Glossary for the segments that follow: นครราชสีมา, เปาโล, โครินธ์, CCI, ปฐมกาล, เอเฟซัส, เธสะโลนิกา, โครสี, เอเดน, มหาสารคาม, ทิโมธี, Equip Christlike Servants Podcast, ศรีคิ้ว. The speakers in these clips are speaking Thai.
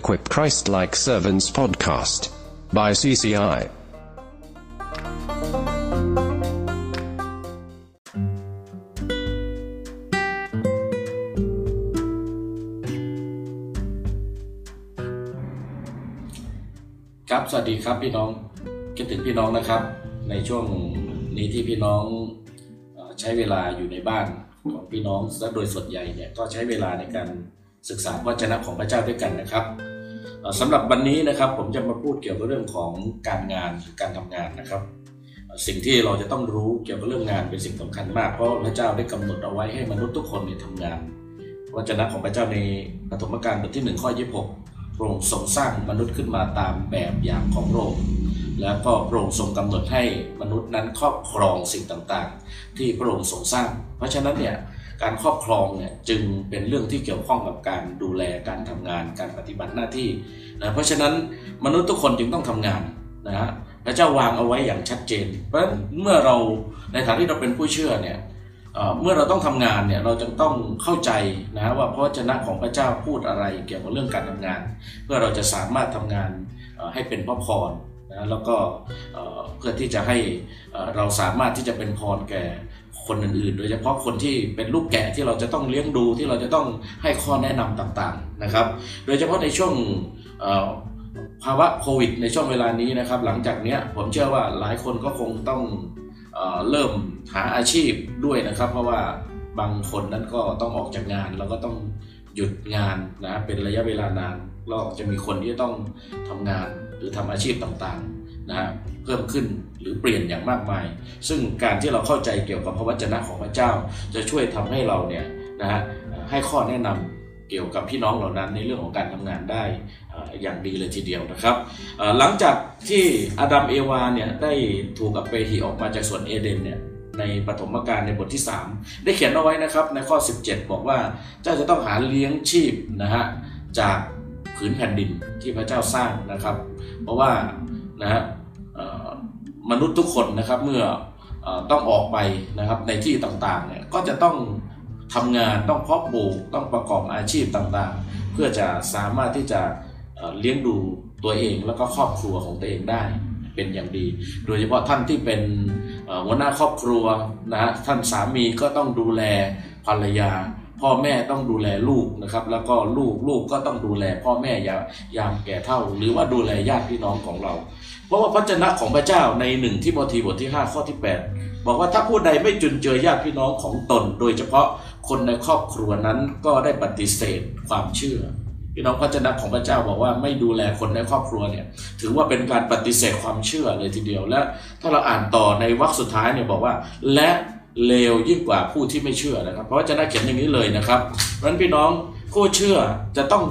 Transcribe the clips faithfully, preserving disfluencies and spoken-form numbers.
Equip Christlike Servants Podcast by ซี ซี ไอ ครับสวัสดีครับพี่น้องคิดถึงพี่น้องนะครับในช่วงนี้ที่พี่น้องใช้เวลาอยู่ในบ้านของพี่น้องและโดยส่วนใหญ่เนี่ยก็ใช้เวลาในการศึกษาพระวจนะของพระเจ้าด้วยกันนะครับสำหรับวันนี้นะครับผมจะมาพูดเกี่ยวกับเรื่องของการงานหรือการทำงานนะครับสิ่งที่เราจะต้องรู้เกี่ยวกับเรื่องงานเป็นสิ่งสำคัญมากเพราะพระเจ้าได้กำหนดเอาไว้ให้มนุษย์ทุกคนเนี่ยทำงานพระวจนะของพระเจ้าในปฐมกาลบทที่หนึ่งข้อยี่สิบหกพระองค์ทรงสร้างมนุษย์ขึ้นมาตามแบบอย่างของพระองค์แล้วก็พระองค์ทรงกำหนดให้มนุษย์นั้นครอบครองสิ่งต่างๆที่พระองค์ทรงสร้างเพราะฉะนั้นเนี่ยการครอบครองเนี่ยจึงเป็นเรื่องที่เกี่ยวข้องกับการดูแลการทำงานการปฏิบัติหน้าที่นะเพราะฉะนั้นมนุษย์ทุกคนจึงต้องทำงานนะฮะพระเจ้าวางเอาไว้อย่างชัดเจนเพราะเมื่อเราในฐานะที่เราเป็นผู้เชื่อเนี่ยเมื่อเราต้องทำงานเนี่ยเราจึงต้องเข้าใจนะว่าพระวจนะของพระเจ้าพูดอะไรเกี่ยวกับเรื่องการทำงานเพื่อเราจะสามารถทำงานให้เป็นพระพรนะแล้วก็เพื่อที่จะให้เราสามารถที่จะเป็นพรแก่คนอื่นๆโดยเฉพาะคนที่เป็นลูกแกะที่เราจะต้องเลี้ยงดูที่เราจะต้องให้ข้อแนะนำต่างๆนะครับโดยเฉพาะในช่วงภาวะโควิดในช่วงเวลานี้นะครับหลังจากนี้ผมเชื่อว่าหลายคนก็คงต้องเอ่อเริ่มหาอาชีพด้วยนะครับเพราะว่าบางคนนั้นก็ต้องออกจากงานแล้วก็ต้องหยุดงานนะเป็นระยะเวลานานแล้วจะมีคนที่ต้องทำงานหรือทำอาชีพต่างๆนะฮะเพิ่มขึ้นหรือเปลี่ยนอย่างมากมายซึ่งการที่เราเข้าใจเกี่ยวกับพระวจนะของพระเจ้าจะช่วยทำให้เราเนี่ยนะฮะให้ข้อแนะนำเกี่ยวกับพี่น้องเหล่านั้นในเรื่องของการทำงานได้อย่างดีเลยทีเดียวนะครับหลังจากที่อาดัมเอวาเนี่ยได้ถูกอัปเปหิออกมาจากสวนเอเดนเนี่ยในปฐมกาลในบทที่สามได้เขียนเอาไว้นะครับในข้อสิบเจ็ดบอกว่าเจ้าจะต้องหาเลี้ยงชีพนะฮะจากผืนแผ่นดินที่พระเจ้าสร้างนะครับเพราะว่านะฮะมนุษย์ทุกคนนะครับเมื่อต้องออกไปนะครับในที่ต่างๆเนี่ยก็จะต้องทำงานต้องเพาะปลูกต้องประกอบอาชีพต่างๆเพื่อจะสามารถที่จะเลี้ยงดูตัวเองแล้วก็ครอบครัวของตัวเองได้เป็นอย่างดีโดยเฉพาะท่านที่เป็นหัวหน้าครอบครัวนะฮะท่านสามีก็ต้องดูแลภรรยาพ่อแม่ต้องดูแลลูกนะครับแล้วก็ลูกลูกก็ต้องดูแลพ่อแม่ยามแก่เฒ่าหรือว่าดูแลญาติพี่น้องของเราเพราะว่าพระวจนะของพระเจ้าในหนึ่งทิโมธีบทที่ห้าข้อที่แปดบอกว่าถ้าผู้ใดไม่จุนเจือญาติพี่น้องของตนโดยเฉพาะคนในครอบครัวนั้นก็ได้ปฏิเสธความเชื่อพี่น้องพระวจนะของพระเจ้าบอกว่าไม่ดูแลคนในครอบครัวเนี่ยถือว่าเป็นการปฏิเสธความเชื่อเลยทีเดียวและถ้าเราอ่านต่อในวรรคสุดท้ายเนี่ยบอกว่าและเลวยิ่งกว่าผู้ที่ไม่เชื่อนะครับเพราะว่าจะน่าเขียนอย่างนี้เลยนะครับเพราะฉะนั้นพี่น้องผู้เชื่อจะต้อง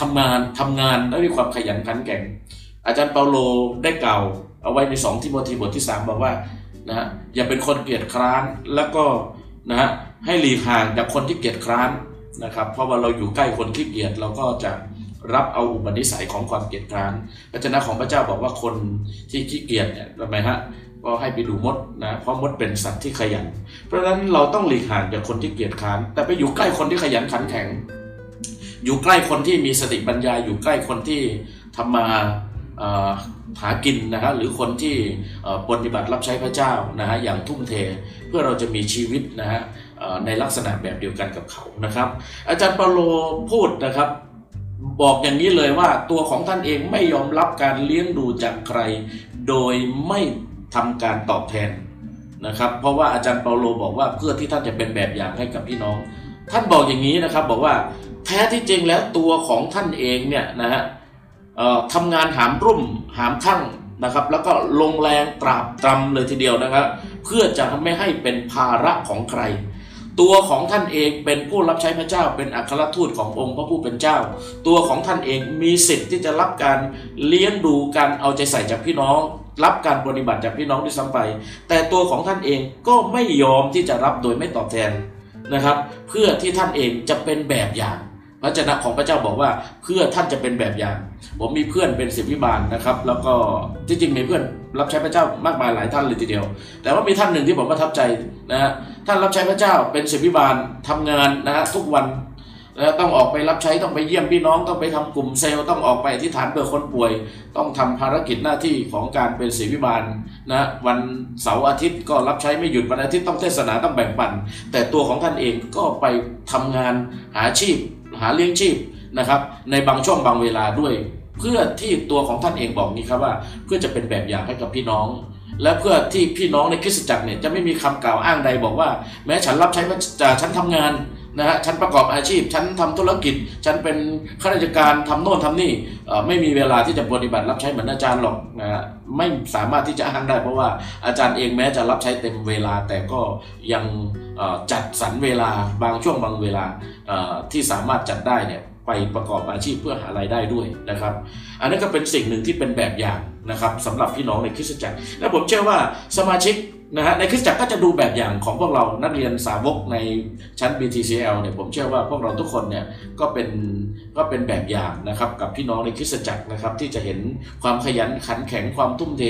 ทำงานทำงานด้วยความขยันขันแข็งอาจารย์เปาโลได้กล่าวเอาไว้ในสองทิโมธีบทที่สามบอกว่านะฮะอย่าเป็นคนเกียจคร้านแล้วก็นะฮะให้หลีกห่างจากคนที่เกียจคร้านนะครับเพราะว่าเราอยู่ใกล้คนที่เกียจเราก็จะรับเอาอุปนิสัยของความเกียจคร้านพระวจนะของพระเจ้าบอกว่าคนที่ขี้เกียจเนี่ยทำไมฮะก็ให้ไปดูมดนะเพราะมดเป็นสัตว์ที่ขยันเพราะฉะนั้นเราต้องหลีกห่างจากคนที่เกียจคร้านแต่ไปอยู่ใกล้คนที่ขยันขันแข็งอยู่ใกล้คนที่มีสติปัญญาอยู่ใกล้คนที่ทำมาหากินนะฮะหรือคนที่ปฏิบัติรับใช้พระเจ้านะฮะอย่างทุ่มเทเพื่อเราจะมีชีวิตนะฮะในลักษณะแบบเดียวกันกับเขานะครับอาจารย์เปาโลพูดนะครับบอกอย่างนี้เลยว่าตัวของท่านเองไม่ยอมรับการเลี้ยงดูจากใครโดยไม่ทำการตอบแทนนะครับเพราะว่าอาจารย์เปาโลบอกว่าเพื่อที่ท่านจะเป็นแบบอย่างให้กับพี่น้องท่านบอกอย่างนี้นะครับบอกว่าแท้ที่จริงแล้วตัวของท่านเองเนี่ยนะฮะทำงานหามรุ่มหามคั่งนะครับแล้วก็ลงแรงตราบตรำเลยทีเดียวนะครับเพื่อจะไม่ให้เป็นภาระของใครตัวของท่านเองเป็นผู้รับใช้พระเจ้าเป็นอัครทูตขององค์พระผู้เป็นเจ้าตัวของท่านเองมีสิทธิ์ที่จะรับการเลี้ยงดูการเอาใจใส่จากพี่น้องรับการปฏิบัติจากพี่น้องด้วยซ้ำไปแต่ตัวของท่านเองก็ไม่ยอมที่จะรับโดยไม่ตอบแทนนะครับเพื่อที่ท่านเองจะเป็นแบบอย่างพระวจนะของพระเจ้าบอกว่าเพื่อท่านจะเป็นแบบอย่างผมมีเพื่อนเป็นศิษย์วิบาลนะครับแล้วก็ที่จริงมีเพื่อนรับใช้พระเจ้ามากมายหลายท่านเลยทีเดียวแต่ว่ามีท่านหนึ่งที่ผมประทับใจนะฮะท่านรับใช้พระเจ้าเป็นศิษย์วิบาลทำงานนะฮะทุกวัน แล้วต้องออกไปรับใช้ต้องไปเยี่ยมพี่น้องต้องไปทำกลุ่มเซลล์ต้องออกไปอธิษฐานเพื่อคนป่วยต้องทำภารกิจหน้าที่ของการเป็นศิษย์วิบาลนะวันเสาร์อาทิตย์ก็รับใช้ไม่หยุดวันอาทิตย์ต้องเทศนาต้องแบ่งปันแต่ตัวของท่านเองก็ไปทำงานหาอาชีพหาเลี้ยงชีพนะครับในบางช่วงบางเวลาด้วยเพื่อที่ตัวของท่านเองบอกนี้ครับว่าเพื่อจะเป็นแบบอย่างให้กับพี่น้องและเพื่อที่พี่น้องในคริสตจักรเนี่ยจะไม่มีคำกล่าวอ้างใดบอกว่าแม้ฉันรับใช้จะฉันทำงานนะฮะฉันประกอบอาชีพฉันทำธุรกิจฉันเป็นข้าราชการทำโน่นทำนี่ไม่มีเวลาที่จะปฏิบัติรับใช้เหมือนอาจารย์หรอกนะฮะไม่สามารถที่จะอ้างได้เพราะว่าอาจารย์เองแม้จะรับใช้เต็มเวลาแต่ก็ยังจัดสรรเวลาบางช่วงบางเวลาที่สามารถจัดได้เนี่ยไปประกอบอาชีพเพื่อหารายได้ด้วยนะครับอันนั้นก็เป็นสิ่งหนึ่งที่เป็นแบบอย่างนะครับสำหรับพี่น้องในคริสตจักรและผมเชื่อว่าสมาชิกนะฮะในคริสตจักรก็จะดูแบบอย่างของพวกเรานักเรียนสาวกในชั้น บี ที ซี แอล เนี่ยผมเชื่อว่าพวกเราทุกคนเนี่ยก็เป็นก็เป็นแบบอย่างนะครับกับพี่น้องในคริสตจักรนะครับที่จะเห็นความขยันขันแข็งความทุ่มเท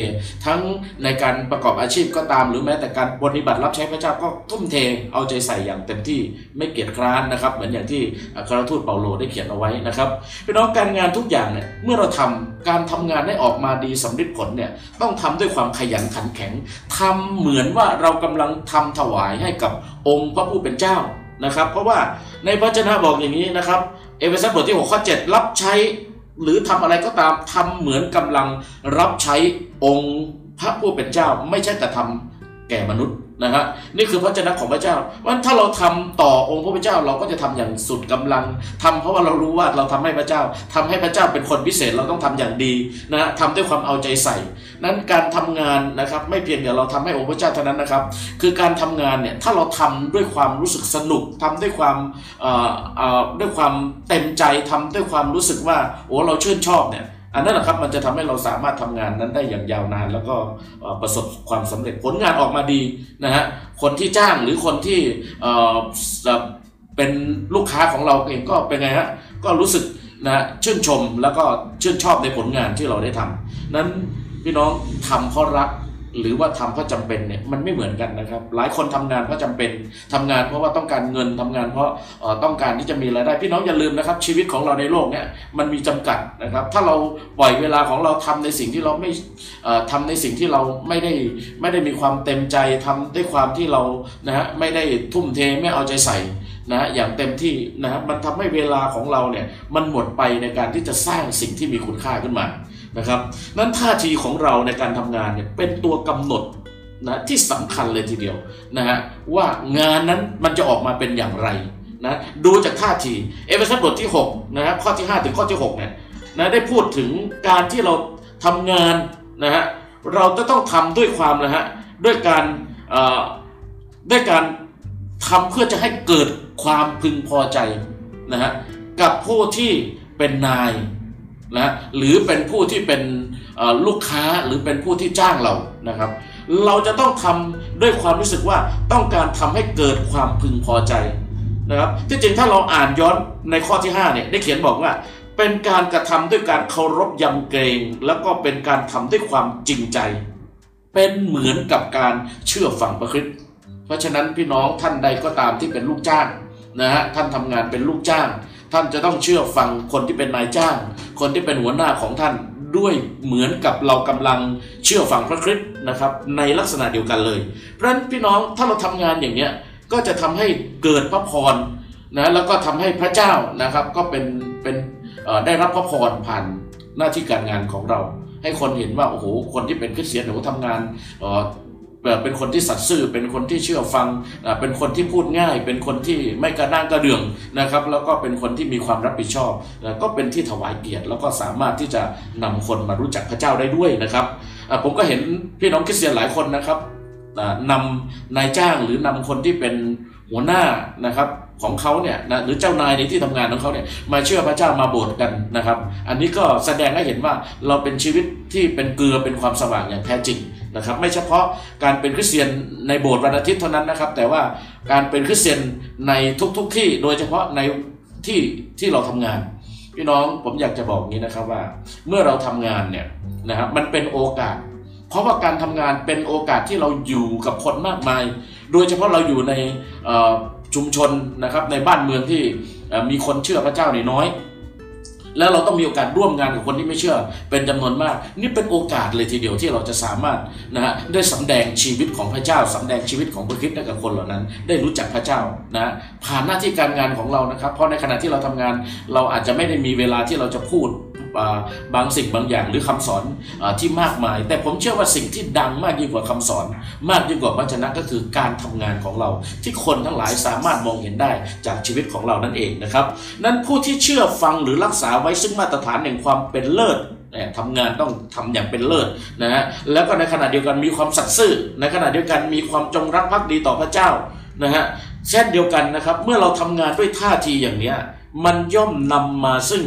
ทั้งในการประกอบอาชีพก็ตามหรือแม้แต่การปฏิบัติรับใช้พระเจ้าก็ทุ่มเทเอาใจใส่อย่างเต็มที่ไม่เกียจคร้านนะครับเหมือนอย่างที่อัครทูตเปาโลได้เขียนเอาไว้นะครับพี่น้องการงานทุกอย่างเนี่ยเมื่อเราทำการทำงานได้ออกมาดีสำเร็จผลเนี่ยต้องทำด้วยความขยันขันแข็งทำเหมือนว่าเรากำลังทำถวายให้กับองค์พระผู้เป็นเจ้านะครับเพราะว่าในพระเจ้าบอกอย่างนี้นะครับเอเฟซัสบทที่หกข้อเจ็ดรับใช้หรือทำอะไรก็ตามทำเหมือนกำลังรับใช้องค์พระผู้เป็นเจ้าไม่ใช่แต่ทำแก่มนุษย์นะฮะนี่คือพระเจ้าของพระเจ้าว่าถ้าเราทำต่อองค์พระผู้เป็นเจ้าเราก็จะทำอย่างสุดกำลังทำเพราะว่าเรารู้ว่าเราทำให้พระเจ้าทำให้พระเจ้าเป็นคนพิเศษเราต้องทำอย่างดีนะฮะทำด้วยความเอาใจใส่นั้นการทำงานนะครับไม่เพียงแต่เราทำให้องค์พระเจ้าเท่านั้นนะครับคือการทำงานเนี่ยถ้าเราทำด้วยความรู้สึกสนุกทำด้วยความเอ่อเอ่อด้วยความเต็มใจทำด้วยความรู้สึกว่าโอ้เราชื่นชอบเนี่ยอันนั้นแหละครับมันจะทำให้เราสามารถทำงานนั้นได้อย่างยาวนานแล้วก็ประสบความสำเร็จผลงานออกมาดีนะฮะคนที่จ้างหรือคนที่เป็นลูกค้าของเราเองก็เป็นไงฮะก็รู้สึกนะชื่นชมแล้วก็ชื่นชอบในผลงานที่เราได้ทำนั้นพี่น้องทำเพราะรักหรือว่าทำเพราะจำเป็นเนี่ยมันไม่เหมือนกันนะครับหลายคนทำงานเพราะจำเป็นทำงานเพราะว่าต้องการเงินทำงานเพราะต้องการที่จะมีรายได้พี่น้องอย่าลืมนะครับชีวิตของเราในโลกเนี่ยมันมีจำกัดนะครับถ้าเราปล่อยเวลาของเราทำในสิ่งที่เราไม่ทำในสิ่งที่เราไม่ได้ไม่ได้มีความเต็มใจทำด้วยความที่เรานะฮะไม่ได้ทุ่มเทไม่เอาใจใส่นะอย่างเต็มที่นะครับมันทำให้เวลาของเราเนี่ยมันหมดไปในการที่จะสร้างสิ่งที่มีคุณค่าขึ้นมานะครับนั้นท่าทีของเราในการทำงานเนี่ยเป็นตัวกำหนดนะที่สำคัญเลยทีเดียวนะฮะว่างานนั้นมันจะออกมาเป็นอย่างไรนะดูจากท่าทีเอเฟซัสบทที่หกนะครับข้อที่ห้าถึงข้อที่หกเนี่ยนะได้พูดถึงการที่เราทำงานนะฮะเราจะต้องทำด้วยความนะฮะด้วยการเอ่อด้วยการทำเพื่อจะให้เกิดความพึงพอใจนะฮะกับผู้ที่เป็นนายนะหรือเป็นผู้ที่เป็นลูกค้าหรือเป็นผู้ที่จ้างเรานะครับเราจะต้องทำด้วยความรู้สึกว่าต้องการทำให้เกิดความพึงพอใจนะครับที่จริงถ้าเราอ่านย้อนในข้อที่ห้าเนี่ยได้เขียนบอกว่าเป็นการกระทำด้วยการเคารพยำเกรงแล้วก็เป็นการทำด้วยความจริงใจเป็นเหมือนกับการเชื่อฟังพระคริสต์เพราะฉะนั้นพี่น้องท่านใดก็ตามที่เป็นลูกจ้างนะฮะท่านทำงานเป็นลูกจ้างท่านจะต้องเชื่อฟังคนที่เป็นนายจ้างคนที่เป็นหัวหน้าของท่านด้วยเหมือนกับเรากำลังเชื่อฟังพระคริสต์นะครับในลักษณะเดียวกันเลยเพราะฉะนั้นพี่น้องถ้าเราทำงานอย่างเนี้ยก็จะทำให้เกิดพระพรนะแล้วก็ทำให้พระเจ้านะครับก็เป็นเป็นได้รับพระพรผ่านหน้าที่การงานของเราให้คนเห็นว่าโอ้โหคนที่เป็นคริสเตียนหนูทำงานเป็นคนที่สัตย์ซื่อเป็นคนที่เชื่อฟังเป็นคนที่พูดง่ายเป็นคนที่ไม่กระด้างกระเดื่องนะครับแล้วก็เป็นคนที่มีความรับผิดชอบก็เป็นที่ถวายเกียรติแล้วก็สามารถที่จะนำคนมารู้จักพระเจ้าได้ด้วยนะครับผมก็เห็นพี่น้องคริสเตียนหลายคนนะครับนำนายจ้างหรือนำคนที่เป็นหัวหน้านะครับของเขาเนี่ยนะหรือเจ้านายในที่ทำงานของเขาเนี่ยมาเชื่อพระเจ้ามาโบสถ์กันนะครับอันนี้ก็แสดงให้เห็นว่าเราเป็นชีวิตที่เป็นเกลือเป็นความสว่างอย่างแท้จริงนะครับไม่เฉพาะการเป็นคริสเตียนในโบสถ์วันอาทิตย์เท่านั้นนะครับแต่ว่าการเป็นคริสเตียนในทุกๆที่โดยเฉพาะในที่ที่เราทำงานพี่น้องผมอยากจะบอกนี้นะครับว่าเมื่อเราทำงานเนี่ยนะครับมันเป็นโอกาสเพราะว่าการทำงานเป็นโอกาสที่เราอยู่กับคนมากมายโดยเฉพาะเราอยู่ในชุมชนนะครับในบ้านเมืองที่ มีคนเชื่อพระเจ้าน้อยแล้วเราต้องมีโอกาสร่วมงานกับคนที่ไม่เชื่อเป็นจำนวนมากนี่เป็นโอกาสเลยทีเดียวที่เราจะสามารถนะฮะได้สำแดงชีวิตของพระเจ้าสำแดงชีวิตของพระคริสต์กับคนเหล่านั้นได้รู้จักพระเจ้านะผ่านหน้าที่การงานของเรานะครับเพราะในขณะที่เราทำงานเราอาจจะไม่ได้มีเวลาที่เราจะพูดบางสิ่งบางอย่างหรือคำสอนที่มากมายแต่ผมเชื่อว่าสิ่งที่ดังมากยิ่งกว่าคำสอนมากยิ่งกว่าพระวจนะก็คือการทำงานของเราที่คนทั้งหลายสามารถมองเห็นได้จากชีวิตของเรานั่นเองนะครับนั้นผู้ที่เชื่อฟังหรือรักษาไว้ซึ่งมาตรฐานแห่งความเป็นเลิศทำงานต้องทำอย่างเป็นเลิศนะฮะแล้วก็ในขณะเดียวกันมีความสัตย์ซื่อในขณะเดียวกันมีความจงรักภักดีต่อพระเจ้านะฮะเช่นเดียวกันนะครับเมื่อเราทำงานด้วยท่าทีอย่างนี้มันย่อมนำมาซึ่ง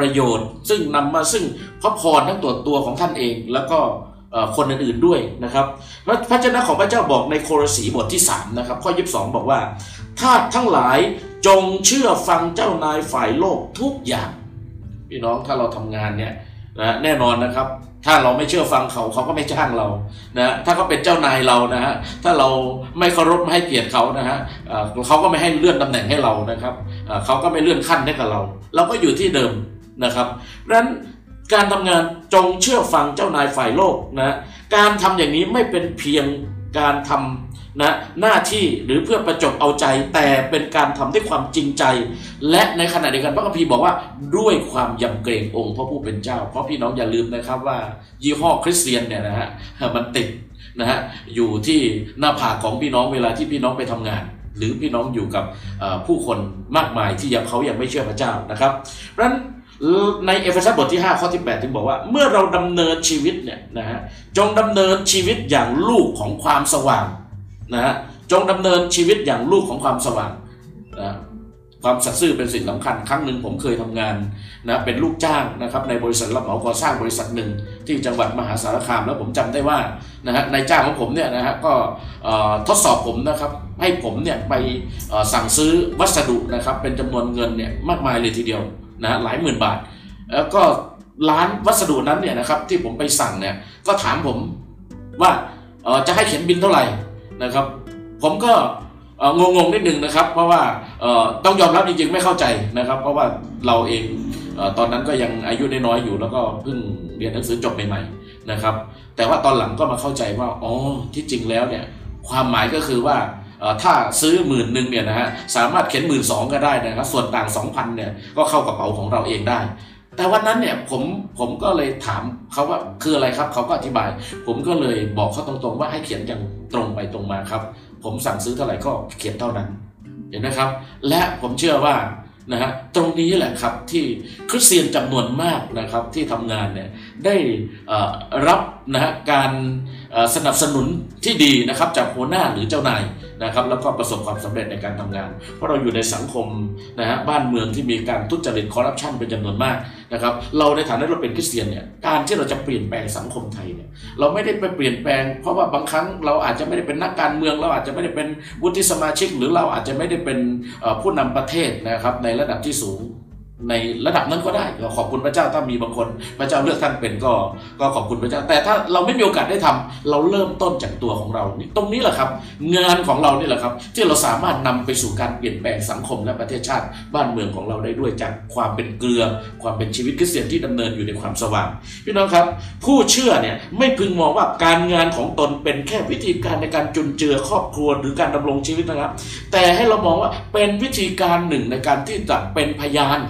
ประโยชน์ซึ่งนำมาซึ่งพระพรทั้งตัวตัวของท่านเองแล้วก็คนอื่นๆด้วยนะครับพระเจ้าของพระเจ้าบอกในโครสีบทที่สามนะครับข้อยี่สิบสองบอกว่าถ้าทั้งหลายจงเชื่อฟังเจ้านายฝ่ายโลกทุกอย่างพี่น้องถ้าเราทำงานเนี่ยนะแน่นอนนะครับถ้าเราไม่เชื่อฟังเขาเขาก็ไม่จ้างเรานะถ้าเขาเป็นเจ้านายเรานะฮะถ้าเราไม่เคารพไม่ให้เกียรติเขานะฮะเขาก็ไม่ให้เลื่อนตำแหน่งให้เรานะครับเขาก็ไม่เลื่อนขั้นให้กับเราเราก็อยู่ที่เดิมนะครับดังนั้นการทำงานจงเชื่อฟังเจ้านายฝ่ายโลกนะการทำอย่างนี้ไม่เป็นเพียงการทำนะหน้าที่หรือเพื่อประจบเอาใจแต่เป็นการทำด้วยความจริงใจและในขณะเดียวกันพระคัมภีร์บอกว่าด้วยความยำเกรงองค์พระผู้เป็นเจ้าเพราะพี่น้องอย่าลืมนะครับว่ายี่ห้อคริสเตียนเนี่ยนะฮะมันติดนะฮะอยู่ที่หน้าผากของพี่น้องเวลาที่พี่น้องไปทำงานหรือพี่น้องอยู่กับผู้คนมากมายที่ยังเขายังไม่เชื่อพระเจ้านะครับดังนั้นในเอเฟซัสบทที่ห้าข้อที่แปดถึงบอกว่าเมื่อเราดำเนินชีวิตเนี่ยนะฮะจงดำเนินชีวิตอย่างลูกของความสว่างนะฮะจงดำเนินชีวิตอย่างลูกของความสว่างนะความสัตย์ซื่อเป็นสิ่งสำคัญครั้งหนึ่งผมเคยทำงานนะเป็นลูกจ้างนะครับในบริษัทรับเหมาก่อสร้างบริษัทหนึ่งที่จังหวัดมหาสารคามแล้วผมจำได้ว่านะฮะนายจ้างของผมเนี่ยนะฮะก็ทดสอบผมนะครับให้ผมเนี่ยไปสั่งซื้อวัสดุนะครับเป็นจำนวนเงินเนี่ยมากมายเลยทีเดียวนะหลายหมื่นบาทแล้วก็ร้านวัสดุนั้นเนี่ยนะครับที่ผมไปสั่งเนี่ยก็ถามผมว่าจะให้เขียนบินเท่าไหร่นะครับผมก็งงงนิดนึงนะครับเพราะว่าต้องยอมรับจริงๆไม่เข้าใจนะครับเพราะว่าเราเองตอนนั้นก็ยังอายุน้อยๆอยู่แล้วก็เพิ่งเรียนหนังสือจบใหม่ๆนะครับแต่ว่าตอนหลังก็มาเข้าใจว่าอ๋อที่จริงแล้วเนี่ยความหมายก็คือว่าถ้าซื้อหมื่นหนึ่งเนี่ยนะฮะสามารถเข็นหมื่นสองก็ได้นะครับส่วนต่าง สองพัน เนี่ยก็เข้ากระเป๋าของเราเองได้แต่วันนั้นเนี่ยผมผมก็เลยถามเขาว่าคืออะไรครับเขาก็อธิบายผมก็เลยบอกเขาตรงๆว่าให้เขียนอย่างตรงไปตรงมาครับผมสั่งซื้อเท่าไหร่ก็เขียนเท่านั้นเห็นไหมครับและผมเชื่อว่านะฮะตรงนี้แหละครับที่คริสเตียนจำนวนมากนะครับที่ทำงานเนี่ยได้รับนะฮะการสนับสนุนที่ดีนะครับจากหัวหน้าหรือเจ้านายนะครับแล้วก็ประสบความสำเร็จในการทำงานเพราะเราอยู่ในสังคมนะฮะบ้านเมืองที่มีการทุจริตคอร์รัปชันเป็นจำนวนมากนะครับเราในฐานะเราเป็นคริสเตียนเนี่ยการที่เราจะเปลี่ยนแปลงสังคมไทยเนี่ยเราไม่ได้ไปเปลี่ยนแปลงเพราะว่าบางครั้งเราอาจจะไม่ได้เป็นนักการเมืองเราอาจจะไม่ได้เป็นวุฒิสมาชิกหรือเราอาจจะไม่ได้เป็นผู้นำประเทศนะครับในระดับที่สูงในระดับนั้นก็ได้เราขอบคุณพระเจ้าถ้ามีบางคนพระเจ้าเลือกท่านเป็นก็ก็ขอบคุณพระเจ้าแต่ถ้าเราไม่มีโอกาสได้ทำเราเริ่มต้นจากตัวของเราตรงนี้แหละครับงานของเรานี่แหละครับที่เราสามารถนำไปสู่การเปลี่ยนแปลงสังคมและประเทศชาติบ้านเมืองของเราได้ด้วยจากความเป็นเกลือความเป็นชีวิตคริสเตียนที่ดำเนินอยู่ในความสว่างพี่น้องครับผู้เชื่อเนี่ยไม่พึงมองว่าการงานของตนเป็นแค่วิธีการในการจุนเจือครอบครัวหรือการดำรงชีวิตนะครับแต่ให้เรามองว่าเป็นวิธีการหนึ่งในการที่จะเป็นพยาน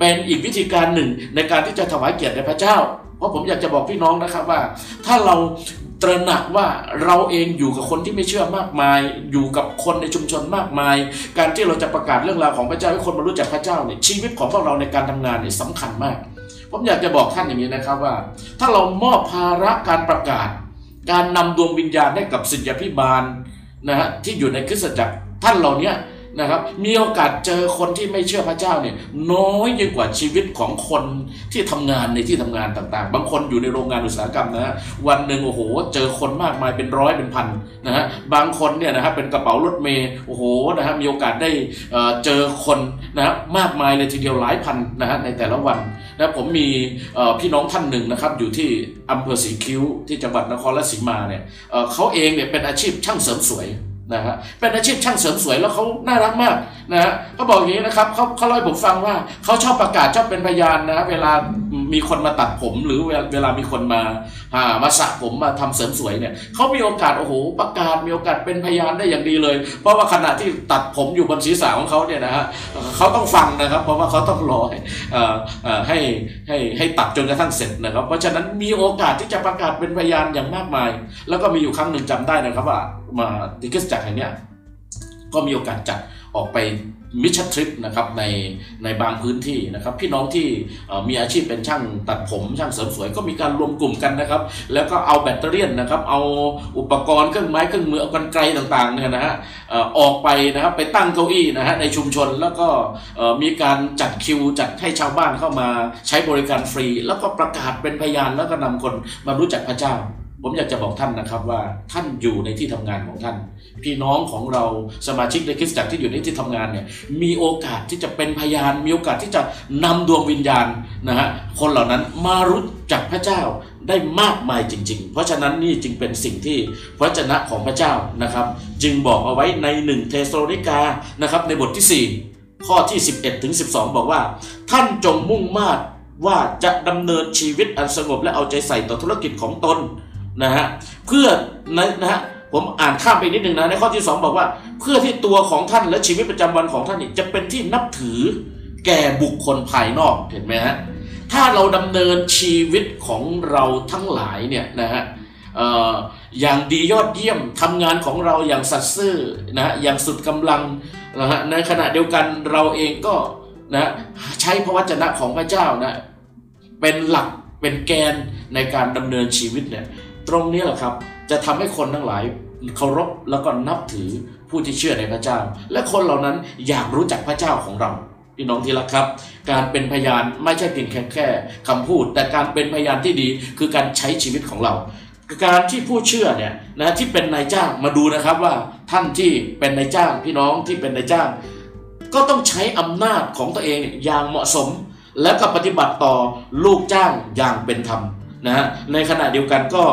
เป็นอีกวิธีการหนึ่งในการที่จะถวายเกียรติแด่พระเจ้าเพราะผมอยากจะบอกพี่น้องนะครับว่าถ้าเราตระหนักว่าเราเองอยู่กับคนที่ไม่เชื่อมากมายอยู่กับคนในชุมชนมากมายการที่เราจะประกาศเรื่องราวของพระเจ้าให้คนมารู้จักพระเจ้าเนี่ยชีวิตของพวกเราในการทำงานเนี่ยสำคัญมากผมอยากจะบอกท่านอย่างนี้นะครับว่าถ้าเรามอบภาระการประกาศการนำดวงวิญญาณให้กับศิษยาภิบาลนะฮะที่อยู่ในคริสตจักรท่านเหล่านี้นะครับมีโอกาสเจอคนที่ไม่เชื่อพระเจ้าเนี่ยน้อยยิ่งกว่าชีวิตของคนที่ทำงานในที่ทำงานต่างๆบางคนอยู่ในโรงงานอุตสาหกรรมนะฮะวันหนึ่งโอ้โหเจอคนมากมายเป็นร้อยเป็นพันนะฮะบางคนเนี่ยนะฮะเป็นกระเป๋ารถเมล์โอ้โหนะฮะมีโอกาสได้เจอคนนะฮะมากมายเลยทีเดียวหลายพันนะฮะในแต่ละวันนะผมมีพี่น้องท่านหนึ่งนะครับอยู่ที่อำเภอศรีคิ้วที่จังหวัดนครราชสีมาเนี่ยเขาเองเนี่ยเป็นอาชีพช่างเสริมสวยนะฮะเป็นอาชีพช่างเสริมสวยแล้วเขาน่ารักมาก นะฮะก็บอกอย่างนี้นะครับเขาเขาเล่าให้ผมฟังว่าเขาชอบประกาศชอบเป็นพยานนะเวลามีคนมาตัดผมหรือเวลามีคนมาอ่ามาสระผมมาทำเสริมสวยเนี่ยเขามีโอกาสโอ้โหประกาศมีโอกาสเป็นพยานได้อย่างดีเลยเพราะว่าขณะที่ตัดผมอยู่บนศีรษะของเขาเนี่ยนะฮะเขาต้องฟังนะครับเพราะว่าเขาต้องรออ่าอ่าให้ให้ให้ตัดจนกระทั่งเสร็จนะครับเพราะฉะนั้นมีโอกาสที่จะประกาศเป็นพยานอย่างมากมายแล้วก็มีอยู่ครั้งหนึ่งจำได้นะครับว่ามาที่คริสตจักรแห่งเนี้ยก็มีโอกาสจัดออกไปมิชชั่นทริปนะครับในในบางพื้นที่นะครับพี่น้องที่มีอาชีพเป็นช่างตัดผมช่างเสริมสวยก็มีการรวมกลุ่มกันนะครับแล้วก็เอาแบตเตอรี่นะครับเอาอุปกรณ์เครื่องไม้เครื่องมือเอากรรไกรต่างๆเนี่ยนะฮะออกไปนะครับไปตั้งเก้าอี้นะฮะในชุมชนแล้วก็มีการจัดคิวจัดให้ชาวบ้านเข้ามาใช้บริการฟรีแล้วก็ประกาศเป็นพยานแล้วก็นำคนมารู้จักพระเจ้าผมอยากจะบอกท่านนะครับว่าท่านอยู่ในที่ทำงานของท่านพี่น้องของเราสมาชิกในคริสตจักรที่อยู่ในที่ทำงานเนี่ยมีโอกาสที่จะเป็นพยานมีโอกาสที่จะนำดวงวิญญาณนะฮะคนเหล่านั้นมารู้จักพระเจ้าได้มากมายจริงๆเพราะฉะนั้นนี่จึงเป็นสิ่งที่พระวจนะของพระเจ้านะครับจึงบอกเอาไว้ในหนึ่งเธสะโลนิกานะครับในบทที่สี่ข้อที่สิบเอ็ดถึงสิบสองบอกว่าท่านจงมุ่งมาดว่าจะดำเนินชีวิตอันสงบและเอาใจใส่ต่อธุรกิจของตนนะฮะเพื่อนะฮะผมอ่านข้ามไปนิดนึงนะในข้อที่สองบอกว่าเพื่อที่ตัวของท่านและชีวิตประจำวันของท่านจะเป็นที่นับถือแก่บุคคลภายนอกเห็นไหมฮะถ้าเราดำเนินชีวิตของเราทั้งหลายเนี่ยนะฮะอย่างดียอดเยี่ยมทำงานของเราอย่างสัตย์ซื่อนะฮะอย่างสุดกำลังนะฮะในขณะเดียวกันเราเองก็นะใช้พระวจนะของพระเจ้านะเป็นหลักเป็นแกนในการดำเนินชีวิตเนี่ยตรงนี้แหละครับจะทำให้คนทั้งหลายเคารพแล้วก็นับถือผู้ที่เชื่อในพระเจ้าและคนเหล่านั้นอยากรู้จักพระเจ้าของเราพี่น้องที่รักครับการเป็นพยานไม่ใช่เพียงแค่คำพูดแต่การเป็นพยานที่ดีคือการใช้ชีวิตของเราการที่ผู้เชื่อเนี่ยนะที่เป็นนายจ้างมาดูนะครับว่าท่านที่เป็นนายจ้างพี่น้องที่เป็นนายจ้างก็ต้องใช้อำนาจของตัวเองอย่างเหมาะสมและก็ปฏิบัติต่อลูกจ้างอย่างเป็นธรรมนะฮะในขณะเดียวกันก็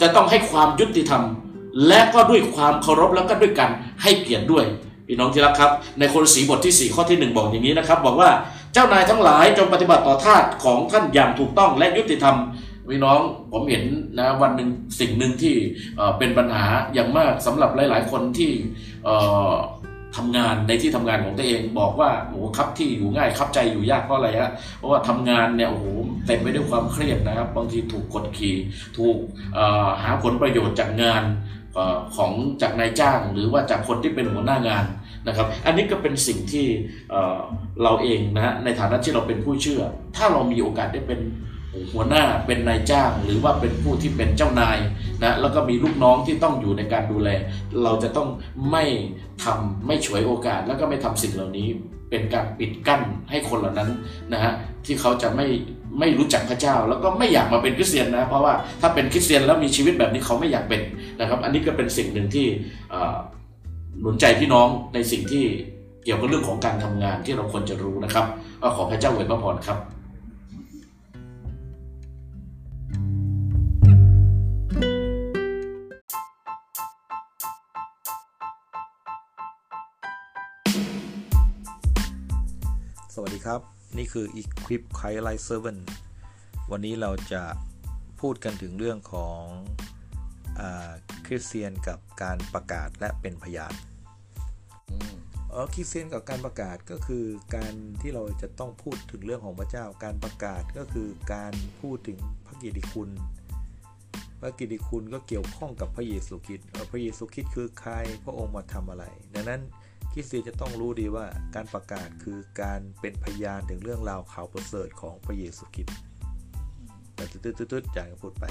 จะต้องให้ความยุติธรรมและก็ด้วยความเคารพแล้วก็ด้วยกันให้เกียรติด้วยพี่น้องที่รักครับในโครินธ์บทที่สี่ข้อที่หนึ่งบอกอย่างนี้นะครับบอกว่าเจ้านายทั้งหลายจงปฏิบัติต่อทาสของท่านอย่างถูกต้องและยุติธรรมพี่น้องผมเห็นนะวันนึงสิ่งนึงที่เป็นปัญหาอย่างมากสำหรับหลายๆคนที่ทำงานในที่ทำงานของตัวเองบอกว่าโอ้ครับที่อยู่ง่ายครับใจอยู่ยากเพราะอะไรฮะเพราะว่าทำงานเนี่ยโอ้โหเต็มไปด้วยความเครียดนะครับบางทีถูกกดขี่ถูกหาผลประโยชน์จากงานของจากนายจ้างหรือว่าจากคนที่เป็นหัวหน้างานนะครับอันนี้ก็เป็นสิ่งที่เราเองนะในฐานะที่เราเป็นผู้เชื่อถ้าเรามีโอกาสได้เป็นหัวหน้าเป็นนายจ้างหรือว่าเป็นผู้ที่เป็นเจ้านายนะแล้วก็มีลูกน้องที่ต้องอยู่ในการดูแลเราจะต้องไม่ทำไม่ฉวยโอกาสแล้วก็ไม่ทำสิ่งเหล่านี้เป็นการปิดกั้นให้คนเหล่านั้นนะฮะที่เขาจะไม่ไม่รู้จักพระเจ้าแล้วก็ไม่อยากมาเป็นคริสเตียนนะเพราะว่าถ้าเป็นคริสเตียนแล้วมีชีวิตแบบนี้เขาไม่อยากเป็นนะครับอันนี้ก็เป็นสิ่งหนึ่งที่หนุนใจพี่น้องในสิ่งที่เกี่ยวกับเรื่องของการทำงานที่เราควรจะรู้นะครับก็ขอพระเจ้าอวยพรครับสวัสดีครับนี่คือ Equip Christlike Servant วันนี้เราจะพูดกันถึงเรื่องของคริสเตียนกับการประกาศและเป็นพยานอ๋อคริสเตียนกับการประกาศก็คือการที่เราจะต้องพูดถึงเรื่องของพระเจ้าการประกาศก็คือการพูดถึงพระกิตติคุณพระกิตติคุณก็เกี่ยวข้องกับพระเยซูคริสต์พระเยซูคริสต์คือใครพระองค์มาทำอะไรดังนั้นคริสเตียนจะต้องรู้ดีว่าการประกาศคือการเป็นพยานถึงเรื่องราวข่าวประเสริฐของพระเยซูคริสต์แต่ตืดๆๆอย่างพูดไป